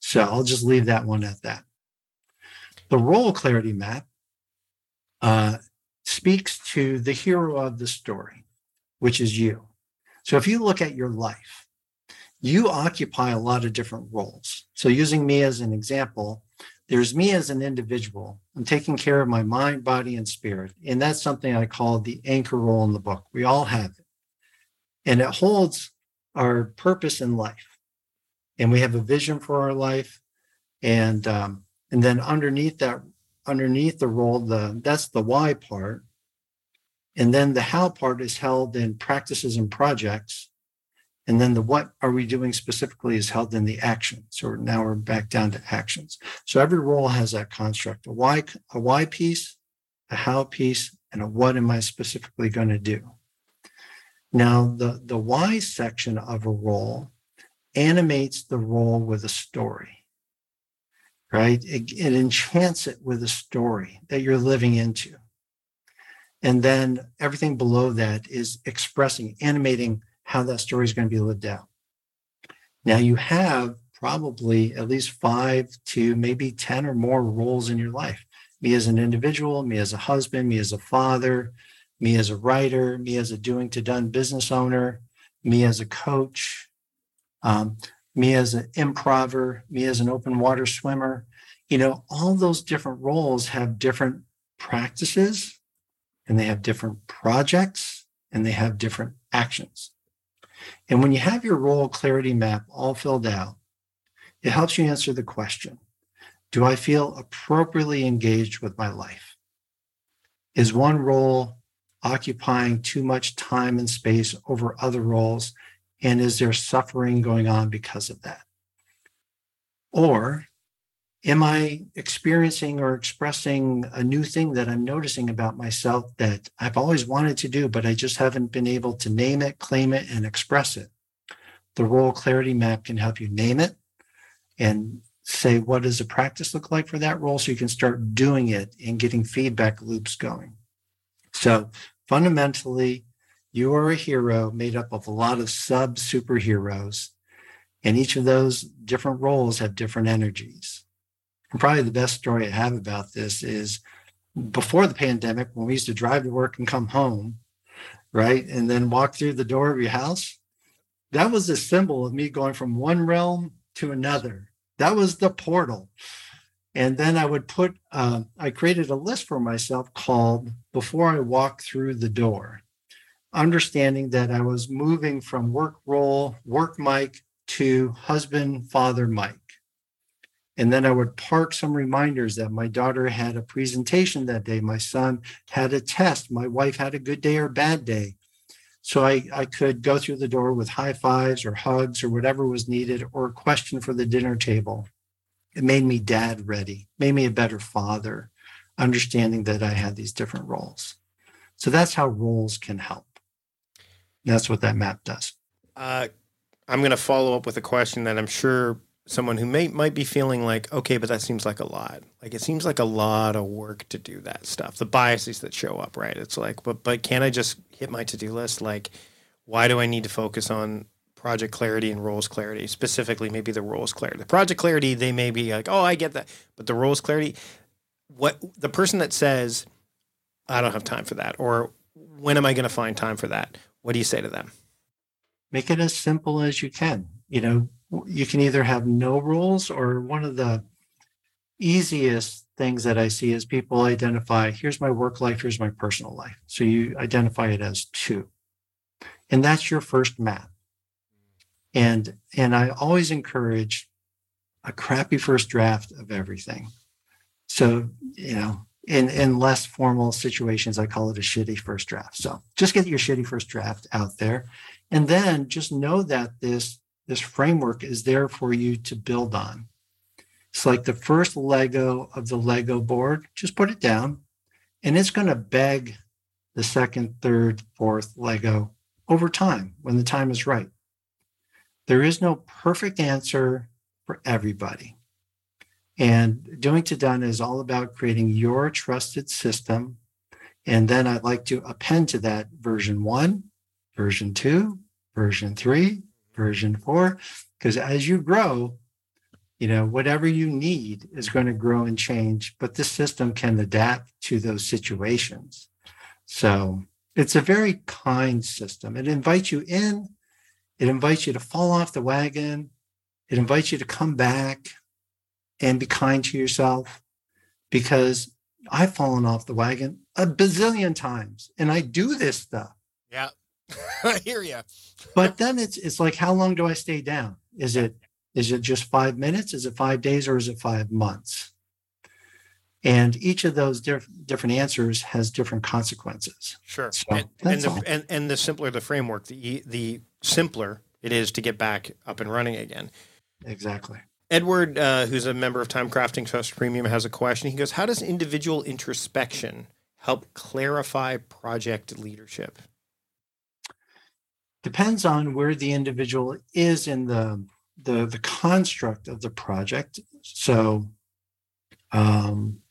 So I'll just leave that one at that. The role clarity map Uh, speaks to the hero of the story, which is you. So if you look at your life, you occupy a lot of different roles. So using me as an example, there's me as an individual. I'm taking care of my mind, body, and spirit. And that's something I call the anchor role in the book. We all have it. And it holds our purpose in life. And we have a vision for our life. And, um, and then underneath that underneath the role, the that's the why part. And then the how part is held in practices and projects. And then the what are we doing specifically is held in the action. So now we're back down to actions. So every role has that construct, a why, a why piece, a how piece, and a what am I specifically going to do. Now, the, the why section of a role animates the role with a story. Right? It, it enchants it with a story that you're living into. And then everything below that is expressing, animating how that story is going to be lived out. Now you have probably at least five to maybe ten or more roles in your life. Me as an individual, me as a husband, me as a father, me as a writer, me as a doing to done business owner, me as a coach. Um, me as an improver, me as an open water swimmer, you know, all those different roles have different practices and they have different projects and they have different actions. And when you have your role clarity map all filled out, it helps you answer the question, do I feel appropriately engaged with my life? Is one role occupying too much time and space over other roles? And is there suffering going on because of that? Or am I experiencing or expressing a new thing that I'm noticing about myself that I've always wanted to do, but I just haven't been able to name it, claim it, and express it? The role clarity map can help you name it and say, what does the practice look like for that role? So you can start doing it and getting feedback loops going. So fundamentally, you are a hero made up of a lot of sub superheroes, and each of those different roles have different energies. And probably the best story I have about this is before the pandemic, when we used to drive to work and come home, right? And then walk through the door of your house. That was a symbol of me going from one realm to another. That was the portal. And then I would put, um, I created a list for myself called Before I Walk Through the Door. Understanding that I was moving from work role, work Mike, to husband, father, Mike. And then I would park some reminders that my daughter had a presentation that day. My son had a test. My wife had a good day or bad day. So I, I could go through the door with high fives or hugs or whatever was needed, or a question for the dinner table. It made me dad ready, made me a better father, understanding that I had these different roles. So that's how roles can help. That's what that map does. Uh, I'm going to follow up with a question that I'm sure someone who may might be feeling like, okay, but that seems like a lot. Like, it seems like a lot of work to do that stuff. The biases that show up, right? It's like, but but can I just hit my to-do list? Like, why do I need to focus on project clarity and roles clarity? Specifically, maybe the roles clarity. The project clarity, they may be like, oh, I get that. But the roles clarity, what the person that says, I don't have time for that, or when am I going to find time for that? What do you say to them? Make it as simple as you can. You know, you can either have no rules, or one of the easiest things that I see is people identify, here's my work life, here's my personal life. So you identify it as two. And that's your first map. And, and I always encourage a crappy first draft of everything. So, you know, in, in less formal situations, I call it a shitty first draft. So just get your shitty first draft out there. And then just know that this This framework is there for you to build on. It's like the first Lego of the Lego board. Just put it down, and it's going to beg the second, third, fourth Lego over time when the time is right. There is no perfect answer for everybody. And Doing to Done is all about creating your trusted system. And then I'd like to append to that version one, version two, version three, version four, because as you grow, you know, whatever you need is going to grow and change, but this system can adapt to those situations. So it's a very kind system. It invites you in. It invites you to fall off the wagon. It invites you to come back and be kind to yourself, because I've fallen off the wagon a bazillion times and I do this stuff. Yeah. I hear you. But then it's it's like, how long do I stay down? Is it is it just five minutes? Is it five days? Or is it five months? And each of those diff- different answers has different consequences. Sure. So and, and, the, and and the simpler the framework, the the simpler it is to get back up and running again. Exactly. Edward, uh, who's a member of TimeCrafting Trust Premium, has a question. He goes, how does individual introspection help clarify project leadership? Depends on where the individual is in the the, the construct of the project. So, um,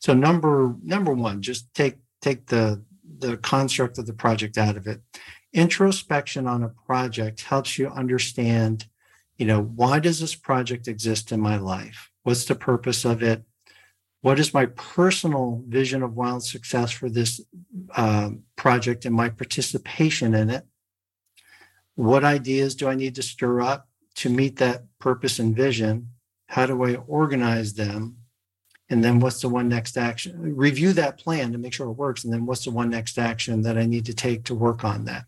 so number number one, just take take the the construct of the project out of it. Introspection on a project helps you understand, you know, why does this project exist in my life? What's the purpose of it? What is my personal vision of wild success for this uh, project and my participation in it? What ideas do I need to stir up to meet that purpose and vision? How do I organize them? And then what's the one next action? Review that plan to make sure it works. And then what's the one next action that I need to take to work on that?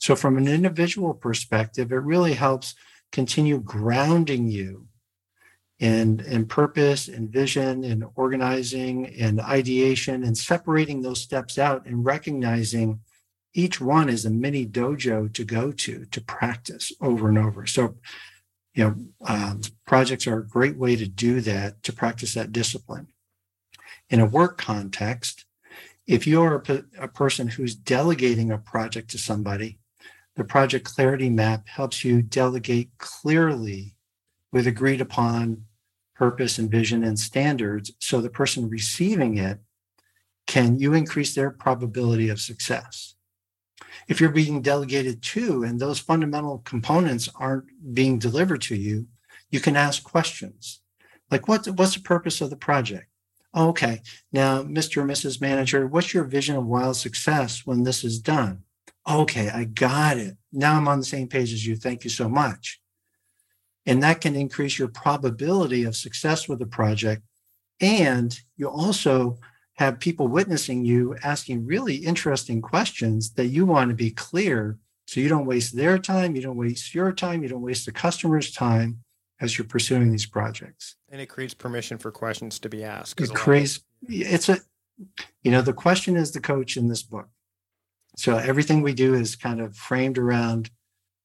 So from an individual perspective, it really helps continue grounding you in, in purpose and vision and organizing and ideation and separating those steps out and recognizing each one is a mini dojo to go to, to practice over and over. So, you know, um, projects are a great way to do that, to practice that discipline. In a work context, if you're a, p- a person who's delegating a project to somebody, the project clarity map helps you delegate clearly with agreed upon purpose and vision and standards. So the person receiving it, can you increase their probability of success? If you're being delegated to and those fundamental components aren't being delivered to you, you can ask questions like, what's, what's the purpose of the project? Oh, okay, now, Mister and Missus Manager, what's your vision of wild success when this is done? Okay, I got it. Now I'm on the same page as you. Thank you so much. And that can increase your probability of success with the project. And you also have people witnessing you asking really interesting questions that you want to be clear, so you don't waste their time, you don't waste your time, you don't waste the customer's time as you're pursuing these projects. And it creates permission for questions to be asked. It creates, it's a, you know, the question is the coach in this book. So everything we do is kind of framed around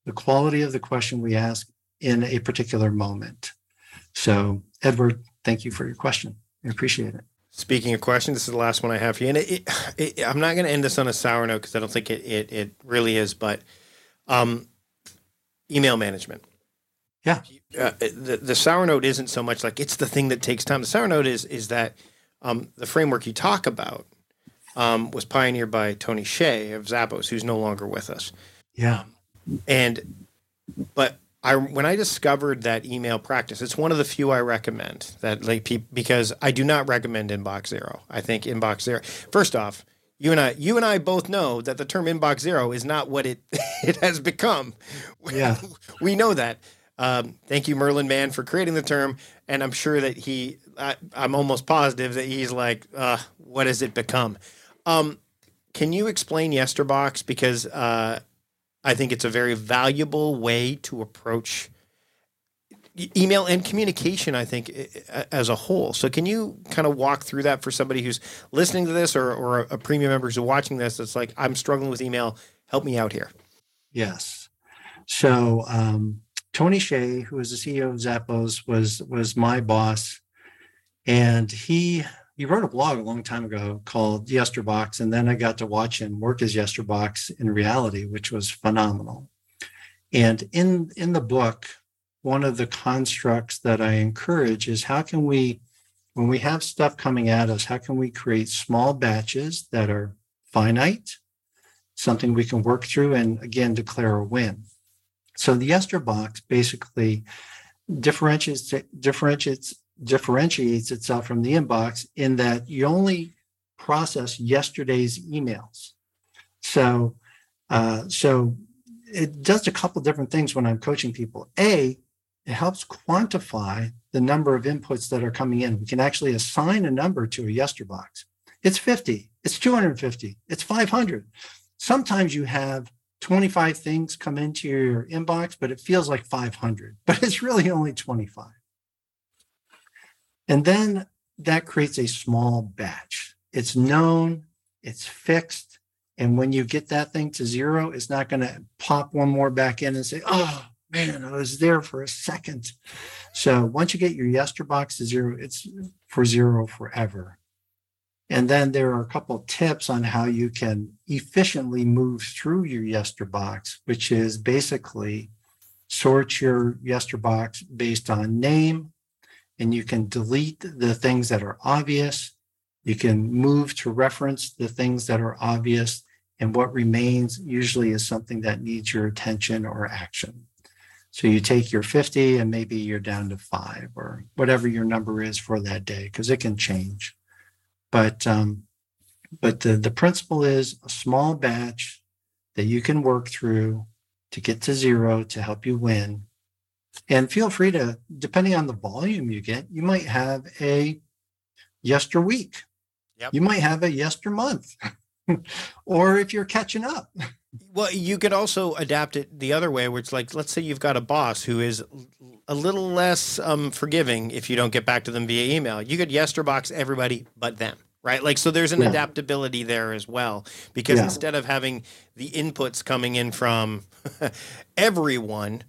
the quality of the question we ask in a particular moment. So Edward, thank you for your question. I appreciate it. Speaking of questions, this is the last one I have for you. And it, it, it, I'm not going to end this on a sour note because I don't think it, it, it really is, but um, email management. Yeah. Uh, the, the sour note isn't so much like it's the thing that takes time. The sour note is, is that um, the framework you talk about um, was pioneered by Tony Hsieh of Zappos, who's no longer with us. Yeah. And, but I, when I discovered that email practice, it's one of the few I recommend that like pe- because I do not recommend inbox zero. I think inbox zero, first off, you and I, you and I both know that the term inbox zero is not what it, it has become. Yeah. We know that. Um, thank you, Merlin Mann, for creating the term. And I'm sure that he, I, I'm almost positive that he's like, uh, what has it become? Um, can you explain Yesterbox? Because, uh, I think it's a very valuable way to approach email and communication, I think, as a whole. So can you kind of walk through that for somebody who's listening to this or, or a premium member who's watching this that's like, I'm struggling with email. Help me out here. Yes. So um, Tony Hsieh, who is the C E O of Zappos, was was my boss. And he he wrote a blog a long time ago called Yesterbox, and then I got to watch him work as Yesterbox in reality, which was phenomenal. And in, in the book, one of the constructs that I encourage is how can we, when we have stuff coming at us, how can we create small batches that are finite, something we can work through and, again, declare a win. So the Yesterbox basically differentiates differentiates. differentiates itself from the inbox in that you only process yesterday's emails. So, uh, so it does a couple different things when I'm coaching people. A, it helps quantify the number of inputs that are coming in. We can actually assign a number to a Yesterbox. It's fifty, it's two hundred fifty, it's five hundred. Sometimes you have twenty-five things come into your inbox, but it feels like five hundred, but it's really only twenty-five. And then that creates a small batch. It's known, it's fixed. And when you get that thing to zero, it's not going to pop one more back in and say, oh, man, I was there for a second. So once you get your Yesterbox to zero, it's for zero forever. And then there are a couple of tips on how you can efficiently move through your Yesterbox, which is basically sort your Yesterbox based on name, and you can delete the things that are obvious. You can move to reference the things that are obvious. And what remains usually is something that needs your attention or action. So you take your fifty and maybe you're down to five or whatever your number is for that day, because it can change. But um, but the, the principle is a small batch that you can work through to get to zero to help you win. And feel free to, depending on the volume you get, you might have a yester week. Yep. You might have a yester month, or if you're catching up. Well, you could also adapt it the other way, where it's like, let's say you've got a boss who is a little less um, forgiving if you don't get back to them via email. You could yesterbox everybody but them, right? Like, so there's an yeah. adaptability there as well, because yeah. instead of having the inputs coming in from everyone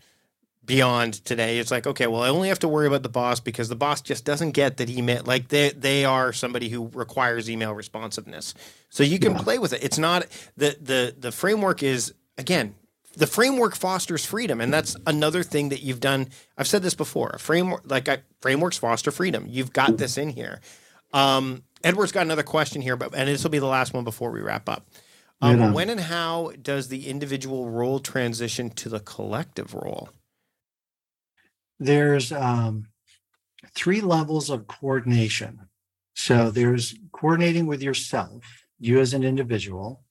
beyond today, it's like, okay, well, I only have to worry about the boss because the boss just doesn't get that email. Like they they are somebody who requires email responsiveness. So you can yeah. play with it. It's not the, the, the framework is, again, the framework fosters freedom. And that's another thing that you've done. I've said this before, a framework, like I, frameworks foster freedom. You've got this in here. Um, Edward's got another question here, but, and this will be the last one before we wrap up. Um, yeah. When and how does the individual role transition to the collective role? There's um, three levels of coordination. So there's coordinating with yourself, you as an individual.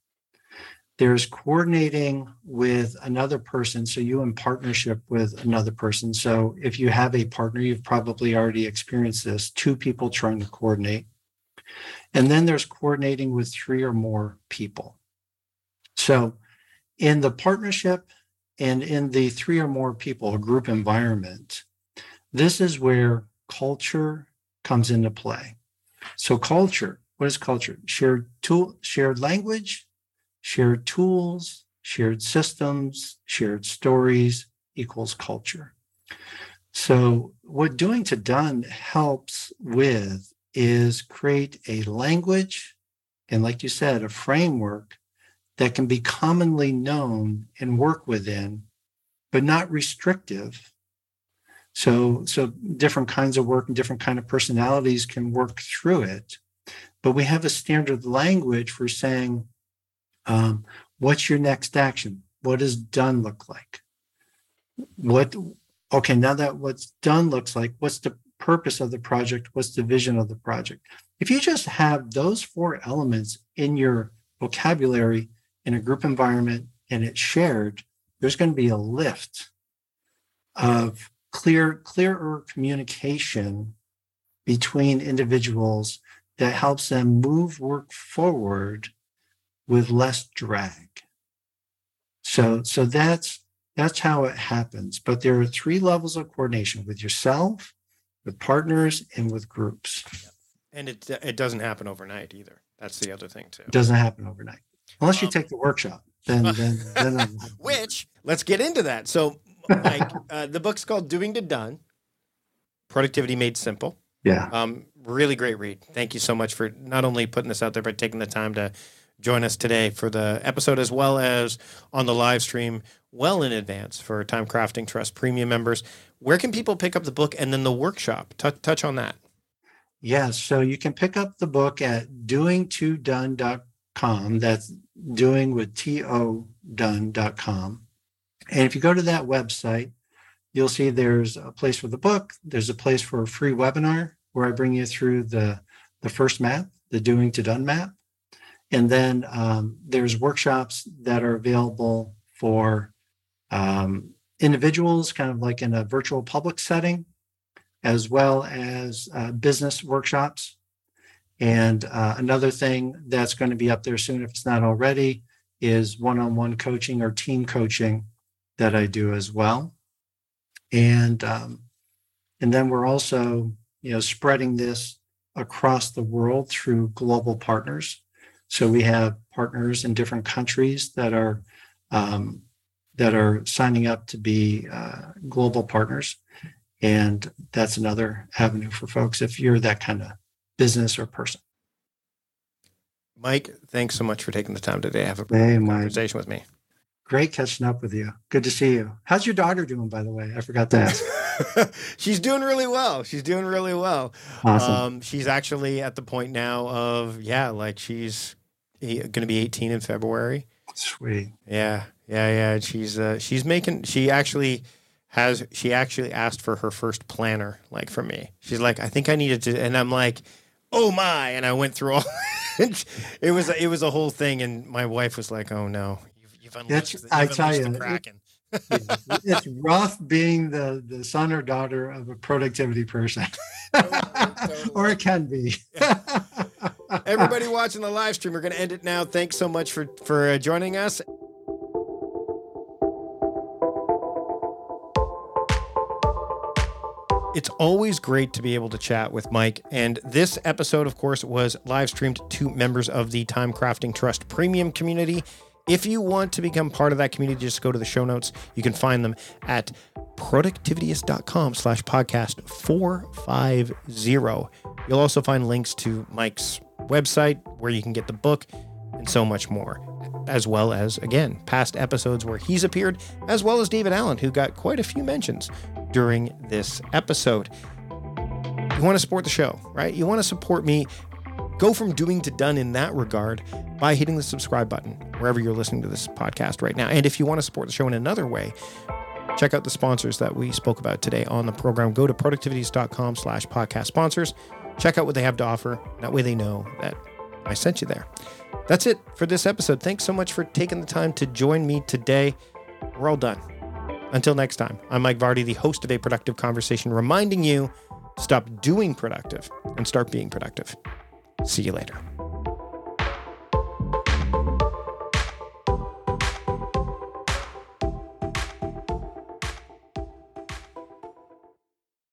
There's coordinating with another person. So you in partnership with another person. So if you have a partner, you've probably already experienced this, two people trying to coordinate. And then there's coordinating with three or more people. So in the partnership, and in the three or more people, a group environment, this is where culture comes into play. So culture, what is culture? Shared tool, shared language, Shared tools, shared systems, shared stories equals culture. So what Doing to Done helps with is create a language and, like you said, a framework that can be commonly known and work within, but not restrictive. So, so different kinds of work and different kinds of personalities can work through it. But we have a standard language for saying, um, what's your next action? What does done look like? What, okay, now that what's done looks like, what's the purpose of the project? What's the vision of the project? If you just have those four elements in your vocabulary in a group environment and it's shared, there's going to be a lift of clear, clearer communication between individuals that helps them move work forward with less drag. So, so that's that's how it happens. But there are three levels of coordination: with yourself, with partners, and with groups. Yeah. And it it doesn't happen overnight either. That's the other thing too. It doesn't happen overnight unless you um, take the workshop. Then, then, then which let's get into that. So, Mike, uh, the book's called "Doing to Done: Productivity Made Simple." Yeah. Um, really great read. Thank you so much for not only putting this out there, but taking the time to join us today for the episode, as well as on the live stream well in advance for TimeCrafting Trust premium members. Where can people pick up the book and then the workshop? T- touch on that. Yes. Yeah, so you can pick up the book at doing to done dot com. That's doing with T O done dot com. And if you go to that website, you'll see there's a place for the book. There's a place for a free webinar where I bring you through the, the first map, the Doing to Done map. And then um, there's workshops that are available for um, individuals, kind of like in a virtual public setting, as well as uh, business workshops. And uh, another thing that's going to be up there soon, if it's not already, is one-on-one coaching or team coaching that I do as well. And um, and then we're also, you know, spreading this across the world through global partners. So we have partners in different countries that are um, that are signing up to be uh, global partners, and that's another avenue for folks if you're that kind of business or person. Mike, thanks so much for taking the time today. Have a great hey, conversation with me. Great catching up with you. Good to see you. How's your daughter doing, by the way? I forgot to ask. She's doing really well. She's doing really well. Awesome. Um, she's actually at the point now of, yeah, like she's going to be eighteen in February. Sweet. Yeah. Yeah. Yeah. She's, uh, she's making, she actually has, she actually asked for her first planner, like from me. She's like, I think I needed to, and I'm like, oh my. And I went through all, it was, it was a whole thing. And my wife was like, oh no. That's, the, I tell you, it, it, it's rough being the, the son or daughter of a productivity person, totally, totally. Or it can be. Yeah. Everybody watching the live stream, we're going to end it now. Thanks so much for, for joining us. It's always great to be able to chat with Mike. And this episode, of course, was live streamed to members of the Time Crafting Trust Premium community. If you want to become part of that community, just go to the show notes. You can find them at productivityist.com slash podcast 450. You'll also find links to Mike's website where you can get the book and so much more, as well as, again, past episodes where he's appeared, as well as David Allen, who got quite a few mentions during this episode. You want to support the show, right? You want to support me. Go from doing to done in that regard by hitting the subscribe button wherever you're listening to this podcast right now. And if you want to support the show in another way, check out the sponsors that we spoke about today on the program. Go to productivities.com slash podcast sponsors. Check out what they have to offer. That way they know that I sent you there. That's it for this episode. Thanks so much for taking the time to join me today. We're all done. Until next time, I'm Mike Vardy, the host of A Productive Conversation, reminding you, stop doing productive and start being productive. See you later.